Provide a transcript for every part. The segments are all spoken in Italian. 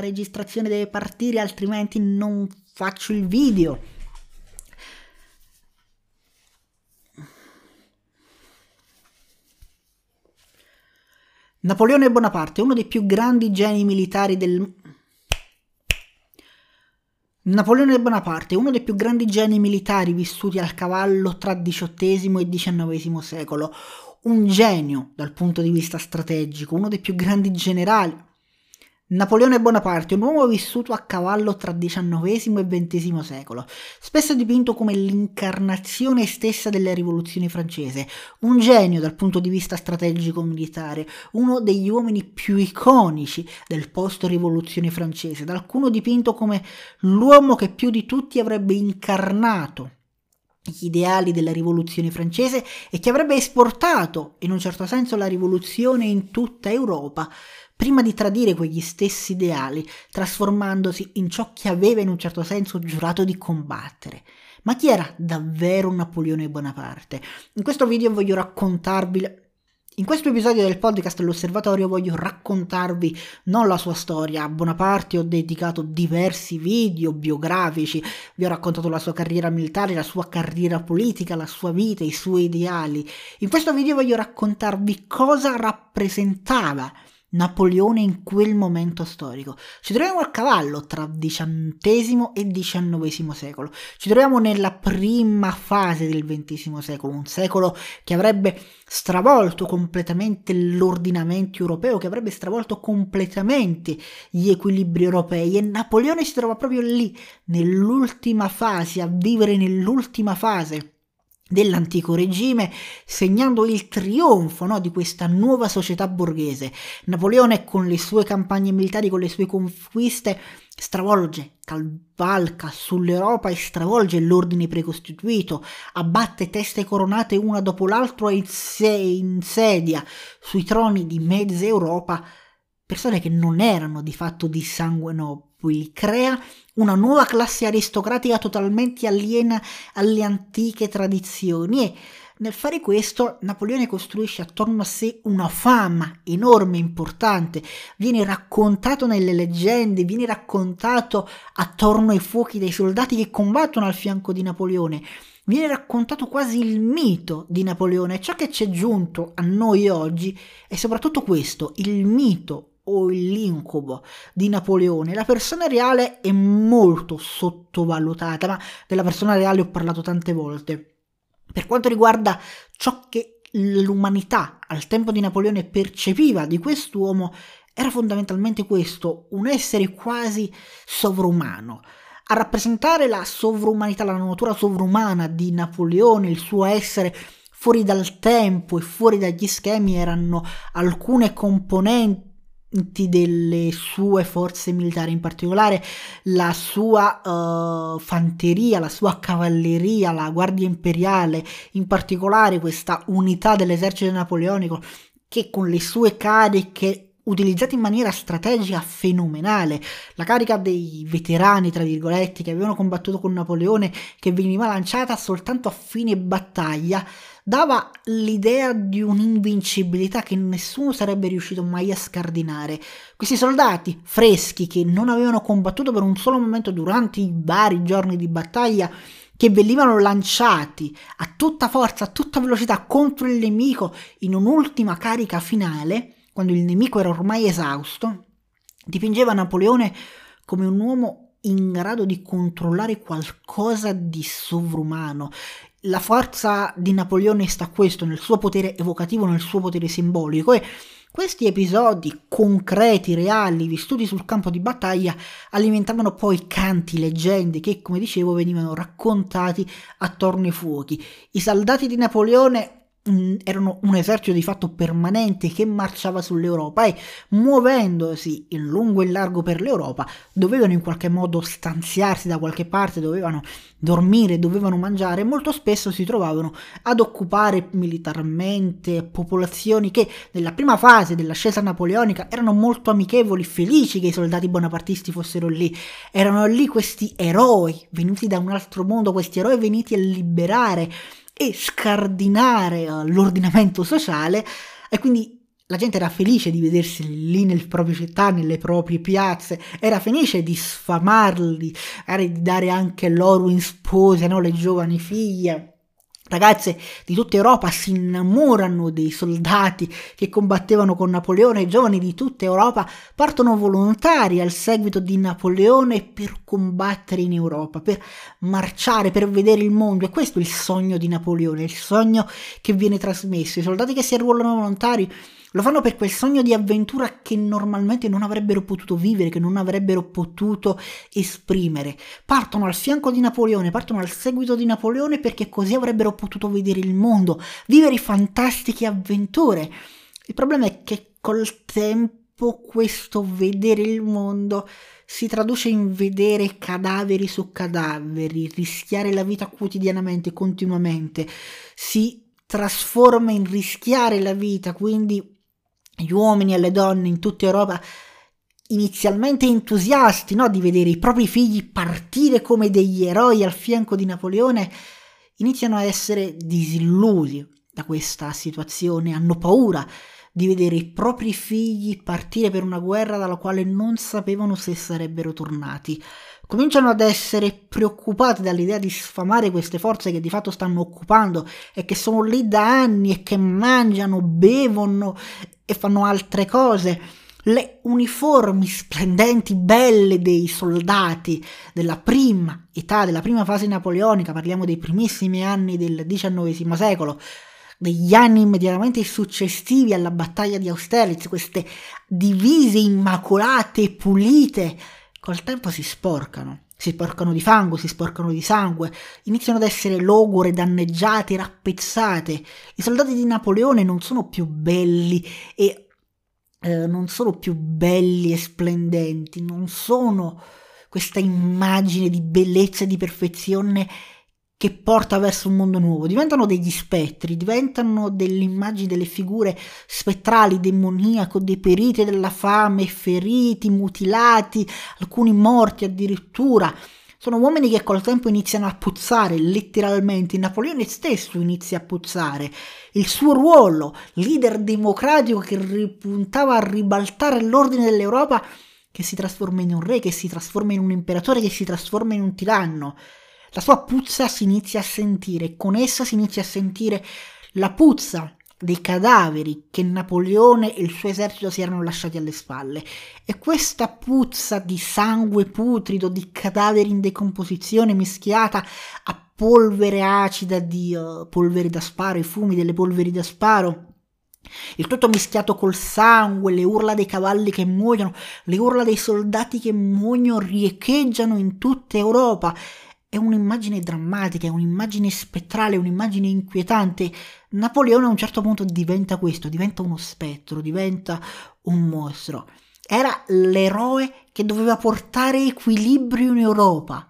la registrazione deve partire, altrimenti non faccio il video. Napoleone Bonaparte, uno dei più grandi geni militari del... Napoleone Bonaparte, uno dei più grandi geni militari vissuti al cavallo tra XVIII e XIX secolo, un genio dal punto di vista strategico, uno dei più grandi generali. Napoleone Bonaparte, un uomo vissuto a cavallo tra XIX e XX secolo, spesso dipinto come l'incarnazione stessa della rivoluzione francese, un genio dal punto di vista strategico-militare, uno degli uomini più iconici del post-rivoluzione francese, da alcuno dipinto come l'uomo che più di tutti avrebbe incarnato gli ideali della rivoluzione francese e che avrebbe esportato, in un certo senso, la rivoluzione in tutta Europa, prima di tradire quegli stessi ideali, trasformandosi in ciò che aveva in un certo senso giurato di combattere. Ma chi era davvero Napoleone Bonaparte? In questo video voglio raccontarvi... In questo episodio del podcast dell'Osservatorio voglio raccontarvi non la sua storia. A Bonaparte ho dedicato diversi video biografici, vi ho raccontato la sua carriera militare, la sua carriera politica, la sua vita, i suoi ideali. In questo video voglio raccontarvi cosa rappresentava Napoleone in quel momento storico. Ci troviamo al cavallo tra XVIII e XIX secolo, ci troviamo nella prima fase del XX secolo, un secolo che avrebbe stravolto completamente l'ordinamento europeo, che avrebbe stravolto completamente gli equilibri europei, e Napoleone si trova proprio lì, nell'ultima fase, a vivere nell'ultima fase dell'antico regime, segnando il trionfo, no, di questa nuova società borghese. Napoleone, con le sue campagne militari, con le sue conquiste, stravolge, cavalca sull'Europa e stravolge l'ordine precostituito, abbatte teste coronate una dopo l'altra e si insedia sui troni di mezza Europa persone che non erano di fatto di sangue nobili, crea una nuova classe aristocratica totalmente aliena alle antiche tradizioni e nel fare questo Napoleone costruisce attorno a sé una fama enorme, importante, viene raccontato nelle leggende, viene raccontato attorno ai fuochi dei soldati che combattono al fianco di Napoleone, viene raccontato quasi il mito di Napoleone. Ciò che ci è giunto a noi oggi è soprattutto questo, il mito o l'incubo di Napoleone. La persona reale è molto sottovalutata, ma della persona reale ho parlato tante volte. Per quanto riguarda ciò che l'umanità al tempo di Napoleone percepiva di quest'uomo, era fondamentalmente questo, un essere quasi sovrumano. A rappresentare la sovrumanità, la natura sovrumana di Napoleone, il suo essere fuori dal tempo e fuori dagli schemi, erano alcune componenti delle sue forze militari, in particolare la sua fanteria, la sua cavalleria, la guardia imperiale, in particolare questa unità dell'esercito napoleonico che con le sue cariche utilizzate in maniera strategica fenomenale, la carica dei veterani tra virgolette che avevano combattuto con Napoleone, che veniva lanciata soltanto a fine battaglia, dava l'idea di un'invincibilità che nessuno sarebbe riuscito mai a scardinare. Questi soldati freschi che non avevano combattuto per un solo momento durante i vari giorni di battaglia, che venivano lanciati a tutta forza, a tutta velocità contro il nemico in un'ultima carica finale, quando il nemico era ormai esausto, dipingeva Napoleone come un uomo in grado di controllare qualcosa di sovrumano. La forza di Napoleone sta a questo, nel suo potere evocativo, nel suo potere simbolico, e questi episodi concreti, reali, vissuti sul campo di battaglia, alimentavano poi canti, leggende che, come dicevo, venivano raccontati attorno ai fuochi. I soldati di Napoleone erano un esercito di fatto permanente che marciava sull'Europa e, muovendosi in lungo e in largo per l'Europa, dovevano in qualche modo stanziarsi da qualche parte, dovevano dormire, dovevano mangiare e molto spesso si trovavano ad occupare militarmente popolazioni che nella prima fase dell'ascesa napoleonica erano molto amichevoli, felici che i soldati bonapartisti fossero lì, erano lì questi eroi venuti da un altro mondo, questi eroi venuti a liberare e scardinare l'ordinamento sociale, e quindi La gente era felice di vedersi lì nelle proprie città, nelle proprie piazze, era felice di sfamarli, di dare anche loro in sposa, no? Le giovani figlie. Ragazze di tutta Europa si innamorano dei soldati che combattevano con Napoleone, i giovani di tutta Europa partono volontari al seguito di Napoleone per combattere in Europa, per marciare, per vedere il mondo. E questo è il sogno di Napoleone, il sogno che viene trasmesso. I soldati che si arruolano volontari lo fanno per quel sogno di avventura che normalmente non avrebbero potuto vivere, che non avrebbero potuto esprimere. Partono al fianco di Napoleone, partono al seguito di Napoleone perché così avrebbero potuto vedere il mondo, vivere fantastiche avventure. Il problema è che col tempo questo vedere il mondo si traduce in vedere cadaveri su cadaveri, rischiare la vita quotidianamente, continuamente. Si trasforma in rischiare la vita, quindi gli uomini e le donne in tutta Europa inizialmente entusiasti, no, di vedere i propri figli partire come degli eroi al fianco di Napoleone, iniziano a essere disillusi da questa situazione, hanno paura di vedere i propri figli partire per una guerra dalla quale non sapevano se sarebbero tornati. Cominciano ad essere preoccupati dall'idea di sfamare queste forze che di fatto stanno occupando e che sono lì da anni e che mangiano, bevono e fanno altre cose. Le uniformi splendenti, belle dei soldati della prima età, della prima fase napoleonica, parliamo dei primissimi anni del XIX secolo, degli anni immediatamente successivi alla battaglia di Austerlitz, queste divise immacolate, pulite, col tempo si sporcano di fango, si sporcano di sangue, iniziano ad essere logore, danneggiate, rappezzate. I soldati di Napoleone non sono più belli e splendenti, non sono questa immagine di bellezza e di perfezione che porta verso un mondo nuovo, diventano degli spettri, diventano delle immagini, delle figure spettrali, demoniaco, deperite della fame, feriti, mutilati, alcuni morti addirittura. Sono uomini che col tempo iniziano a puzzare, letteralmente. Napoleone stesso inizia a puzzare. Il suo ruolo, leader democratico che puntava a ribaltare l'ordine dell'Europa, che si trasforma in un re, che si trasforma in un imperatore, che si trasforma in un tiranno. La sua puzza si inizia a sentire, con essa si inizia a sentire la puzza dei cadaveri che Napoleone e il suo esercito si erano lasciati alle spalle. E questa puzza di sangue putrido, di cadaveri in decomposizione mischiata a polvere acida di polveri da sparo, i fumi delle polveri da sparo, il tutto mischiato col sangue, le urla dei cavalli che muoiono, le urla dei soldati che muoiono riecheggiano in tutta Europa. È un'immagine drammatica, è un'immagine spettrale, è un'immagine inquietante. Napoleone a un certo punto diventa questo, diventa uno spettro, diventa un mostro. Era l'eroe che doveva portare equilibrio in Europa.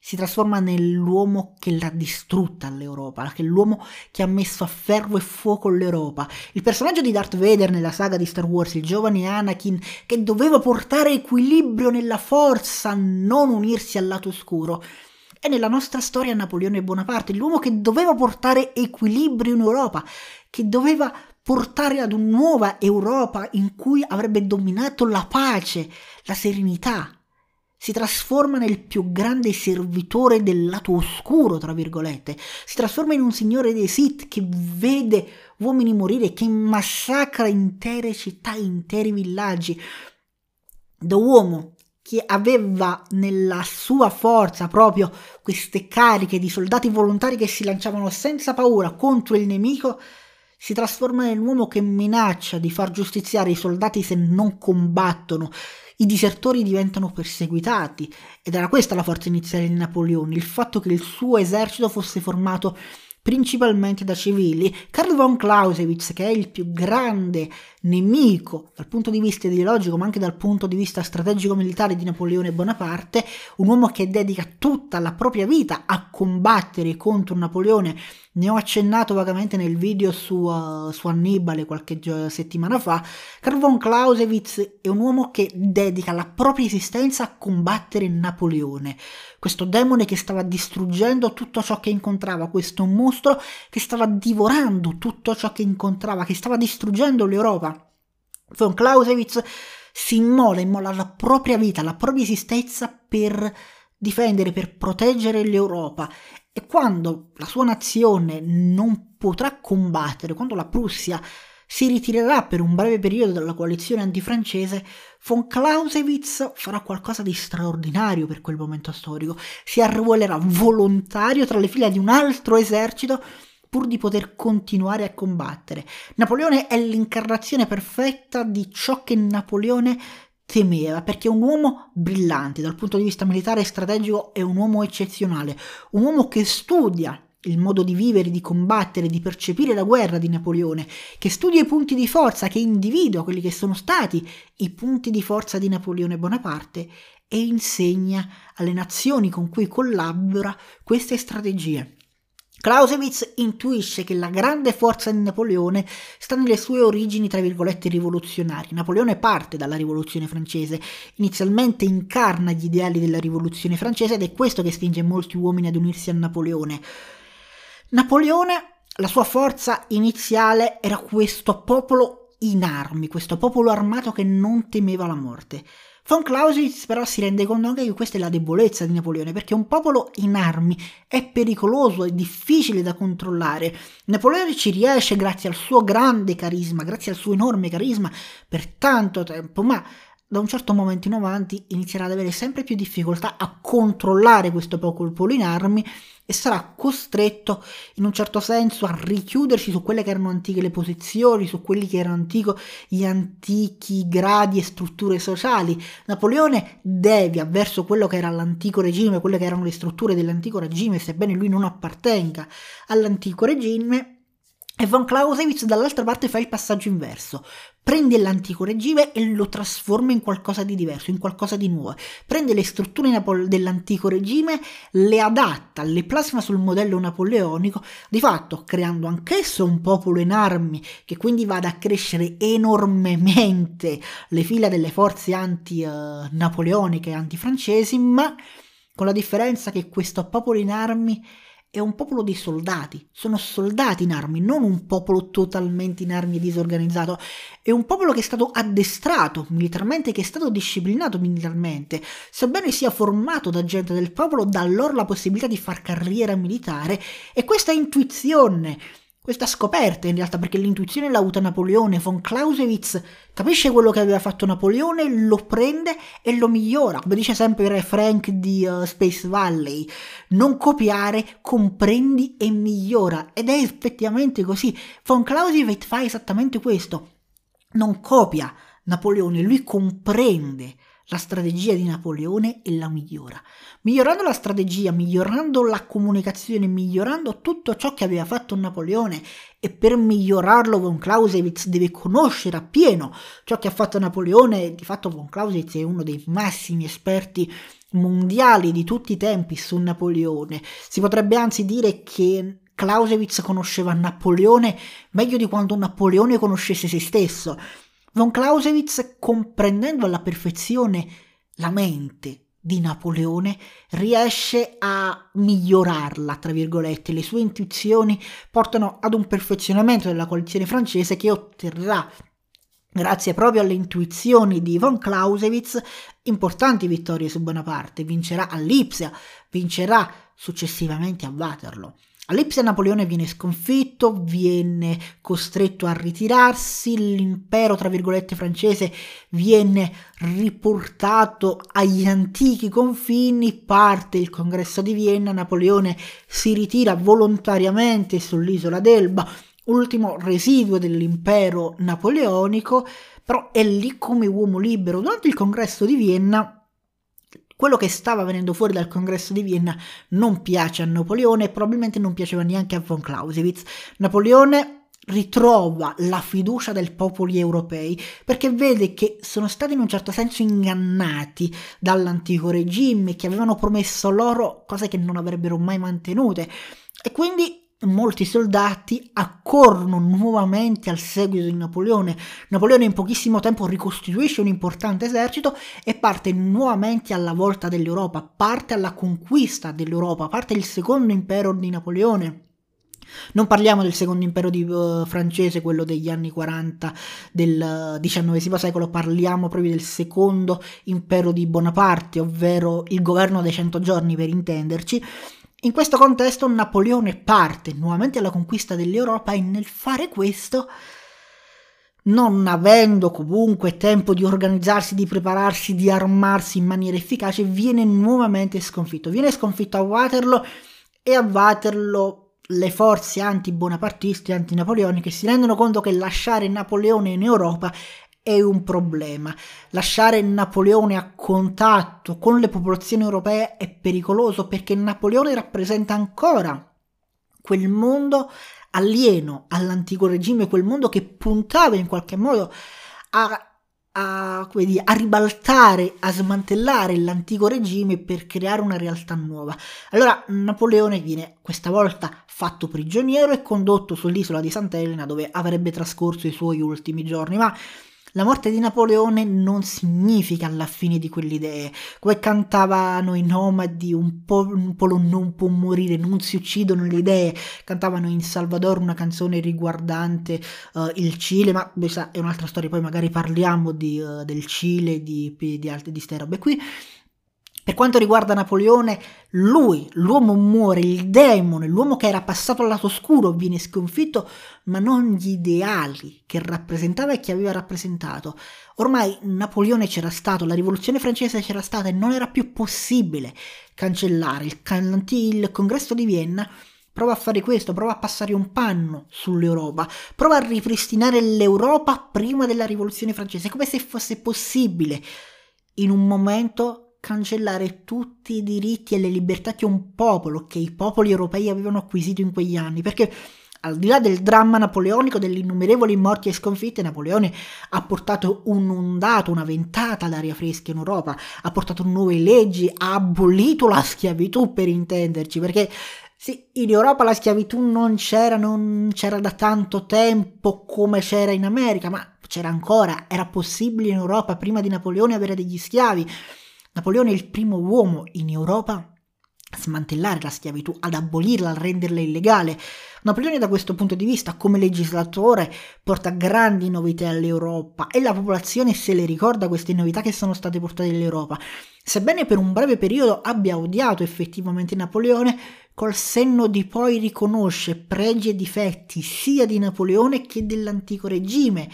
Si trasforma nell'uomo che l'ha distrutta l'Europa, che è l'uomo che ha messo a ferro e fuoco l'Europa. Il personaggio di Darth Vader nella saga di Star Wars, il giovane Anakin, che doveva portare equilibrio nella forza, non unirsi al lato oscuro. E nella nostra storia Napoleone Bonaparte, l'uomo che doveva portare equilibrio in Europa, che doveva portare ad una nuova Europa in cui avrebbe dominato la pace, la serenità, si trasforma nel più grande servitore del lato oscuro, tra virgolette, si trasforma in un signore dei Sith che vede uomini morire, che massacra intere città, interi villaggi, da uomo che aveva nella sua forza proprio queste cariche di soldati volontari che si lanciavano senza paura contro il nemico, si trasforma nell'uomo che minaccia di far giustiziare i soldati se non combattono. I disertori diventano perseguitati ed era questa la forza iniziale di Napoleone, il fatto che il suo esercito fosse formato principalmente da civili. Carl von Clausewitz, che è il più grande nemico dal punto di vista ideologico ma anche dal punto di vista strategico militare di Napoleone Bonaparte, un uomo che dedica tutta la propria vita a combattere contro Napoleone, ne ho accennato vagamente nel video su Annibale qualche settimana fa. Carl von Clausewitz è un uomo che dedica la propria esistenza a combattere Napoleone, questo demone che stava distruggendo tutto ciò che incontrava, questo mostro che stava divorando tutto ciò che incontrava, che stava distruggendo l'Europa. Von Clausewitz si immola la propria vita, la propria esistenza per difendere, per proteggere l'Europa. E quando la sua nazione non potrà combattere, quando la Prussia si ritirerà per un breve periodo dalla coalizione antifrancese, von Clausewitz farà qualcosa di straordinario per quel momento storico. Si arruolerà volontario tra le fila di un altro esercito pur di poter continuare a combattere. Napoleone è l'incarnazione perfetta di ciò che Napoleone temeva, perché è un uomo brillante dal punto di vista militare e strategico, è un uomo eccezionale, un uomo che studia il modo di vivere, di combattere, di percepire la guerra di Napoleone, che studia i punti di forza, che individua quelli che sono stati i punti di forza di Napoleone Bonaparte e insegna alle nazioni con cui collabora queste strategie. Clausewitz intuisce che la grande forza di Napoleone sta nelle sue origini, tra virgolette, rivoluzionarie. Napoleone parte dalla rivoluzione francese, inizialmente incarna gli ideali della rivoluzione francese ed è questo che spinge molti uomini ad unirsi a Napoleone. Napoleone, la sua forza iniziale era questo popolo in armi, questo popolo armato che non temeva la morte. Von Clausewitz però si rende conto anche che questa è la debolezza di Napoleone, perché un popolo in armi è pericoloso, è difficile da controllare. Napoleone ci riesce grazie al suo grande carisma, grazie al suo enorme carisma per tanto tempo, ma da un certo momento in avanti inizierà ad avere sempre più difficoltà a controllare questo popolo in armi e sarà costretto in un certo senso a richiudersi su quelle che erano antiche le posizioni, su quelli che erano gli antichi gradi e strutture sociali. Napoleone devia verso quello che era l'antico regime, quelle che erano le strutture dell'antico regime, sebbene lui non appartenga all'antico regime. E von Clausewitz dall'altra parte fa il passaggio inverso, prende l'antico regime e lo trasforma in qualcosa di diverso, in qualcosa di nuovo, prende le strutture dell'antico regime, le adatta, le plasma sul modello napoleonico, di fatto creando anch'esso un popolo in armi che quindi vada a crescere enormemente le fila delle forze anti-napoleoniche, anti-francesi, ma con la differenza che questo popolo in armi è un popolo di soldati, sono soldati in armi, non un popolo totalmente in armi e disorganizzato, è un popolo che è stato addestrato militarmente, che è stato disciplinato militarmente, sebbene sia formato da gente del popolo, dà loro la possibilità di far carriera militare e questa intuizione, questa scoperta in realtà, perché l'intuizione l'ha avuta Napoleone, von Clausewitz capisce quello che aveva fatto Napoleone, lo prende e lo migliora, come dice sempre il re Frank di Space Valley, non copiare, comprendi e migliora, ed è effettivamente così. Von Clausewitz fa esattamente questo, non copia Napoleone, lui comprende la strategia di Napoleone e la migliora. Migliorando la strategia, migliorando la comunicazione, migliorando tutto ciò che aveva fatto Napoleone, e per migliorarlo von Clausewitz deve conoscere appieno ciò che ha fatto Napoleone. Di fatto von Clausewitz è uno dei massimi esperti mondiali di tutti i tempi su Napoleone. Si potrebbe anzi dire che Clausewitz conosceva Napoleone meglio di quanto Napoleone conoscesse se stesso. Von Clausewitz, comprendendo alla perfezione la mente di Napoleone, riesce a migliorarla, tra virgolette. Le sue intuizioni portano ad un perfezionamento della coalizione francese che otterrà, grazie proprio alle intuizioni di von Clausewitz, importanti vittorie su Bonaparte. Vincerà a Lipsia, vincerà successivamente a Waterloo. A Lipsia Napoleone viene sconfitto, viene costretto a ritirarsi, l'impero, tra virgolette, francese viene riportato agli antichi confini, parte il congresso di Vienna, Napoleone si ritira volontariamente sull'isola d'Elba, ultimo residuo dell'impero napoleonico, però è lì come uomo libero. Durante il congresso di Vienna, quello che stava venendo fuori dal congresso di Vienna non piace a Napoleone e probabilmente non piaceva neanche a von Clausewitz. Napoleone ritrova la fiducia dei popoli europei perché vede che sono stati in un certo senso ingannati dall'antico regime, che avevano promesso loro cose che non avrebbero mai mantenute, e quindi molti soldati accorrono nuovamente al seguito di Napoleone. Napoleone in pochissimo tempo ricostituisce un importante esercito e parte nuovamente alla volta dell'Europa, parte alla conquista dell'Europa, parte il secondo impero di Napoleone. Non parliamo del secondo impero francese, quello degli anni 40 del XIX secolo, parliamo proprio del secondo impero di Bonaparte, ovvero il governo dei 100 giorni per intenderci. In questo contesto Napoleone parte nuovamente alla conquista dell'Europa e nel fare questo, non avendo comunque tempo di organizzarsi, di prepararsi, di armarsi in maniera efficace, viene nuovamente sconfitto. Viene sconfitto a Waterloo e a Waterloo le forze anti-bonapartiste e anti-napoleoniche si rendono conto che lasciare Napoleone in Europa è un problema. Lasciare Napoleone a contatto con le popolazioni europee è pericoloso perché Napoleone rappresenta ancora quel mondo alieno all'antico regime, quel mondo che puntava in qualche modo a ribaltare, a smantellare l'antico regime per creare una realtà nuova. Allora Napoleone viene questa volta fatto prigioniero e condotto sull'isola di Sant'Elena, dove avrebbe trascorso i suoi ultimi giorni, ma la morte di Napoleone non significa la fine di quelle idee. Come cantavano i nomadi, un polo non può morire, non si uccidono le idee. Cantavano in Salvador una canzone riguardante il Cile, ma questa è un'altra storia, poi magari parliamo del Cile, di ste robe qui. Per quanto riguarda Napoleone, lui, l'uomo muore, il demone, l'uomo che era passato al lato oscuro viene sconfitto, ma non gli ideali che rappresentava e che aveva rappresentato. Ormai Napoleone c'era stato, la rivoluzione francese c'era stata e non era più possibile cancellare. Il congresso di Vienna prova a fare questo, prova a passare un panno sull'Europa, prova a ripristinare l'Europa prima della rivoluzione francese, come se fosse possibile in un momento cancellare tutti i diritti e le libertà che un popolo, che i popoli europei avevano acquisito in quegli anni, perché al di là del dramma napoleonico, delle innumerevoli morti e sconfitte, Napoleone ha portato un'ondata, una ventata d'aria fresca in Europa, ha portato nuove leggi, ha abolito la schiavitù per intenderci, perché sì, in Europa la schiavitù non c'era da tanto tempo come c'era in America, ma c'era ancora, era possibile in Europa prima di Napoleone avere degli schiavi. Napoleone è il primo uomo in Europa a smantellare la schiavitù, ad abolirla, a renderla illegale. Napoleone da questo punto di vista, come legislatore, porta grandi novità all'Europa e la popolazione se le ricorda queste novità che sono state portate all'Europa. Sebbene per un breve periodo abbia odiato effettivamente Napoleone, col senno di poi riconosce pregi e difetti sia di Napoleone che dell'antico regime.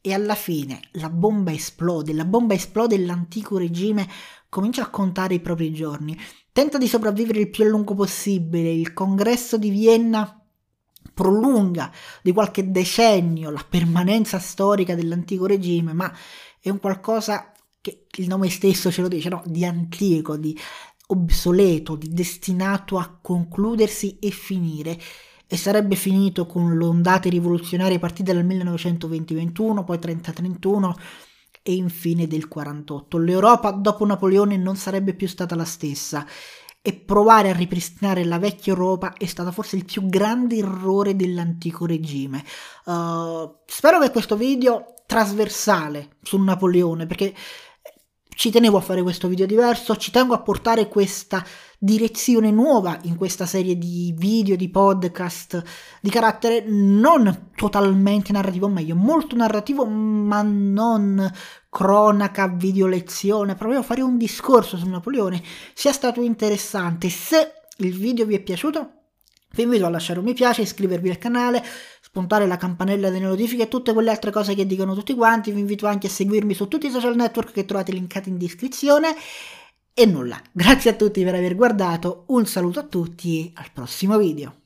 E alla fine la bomba esplode e l'antico regime comincia a contare i propri giorni. Tenta di sopravvivere il più a lungo possibile, il congresso di Vienna prolunga di qualche decennio la permanenza storica dell'antico regime, ma è un qualcosa che il nome stesso ce lo dice, no? Di antico, di obsoleto, di destinato a concludersi e finire. E sarebbe finito con le ondate rivoluzionarie partite dal 1920-21, poi 30-31 e infine del 48. L'Europa dopo Napoleone non sarebbe più stata la stessa e provare a ripristinare la vecchia Europa è stato forse il più grande errore dell'antico regime. Spero che questo video trasversale su Napoleone, perché ci tenevo a fare questo video diverso, ci tengo a portare questa direzione nuova in questa serie di video, di podcast di carattere non totalmente narrativo, meglio, molto narrativo, ma non cronaca, video lezione, proviamo a fare un discorso su Napoleone, sia stato interessante. Se il video vi è piaciuto, vi invito a lasciare un mi piace, iscrivervi al canale, spuntare la campanella delle notifiche e tutte quelle altre cose che dicono tutti quanti. Vi invito anche a seguirmi su tutti i social network che trovate linkati in descrizione. E nulla, grazie a tutti per aver guardato, un saluto a tutti e al prossimo video.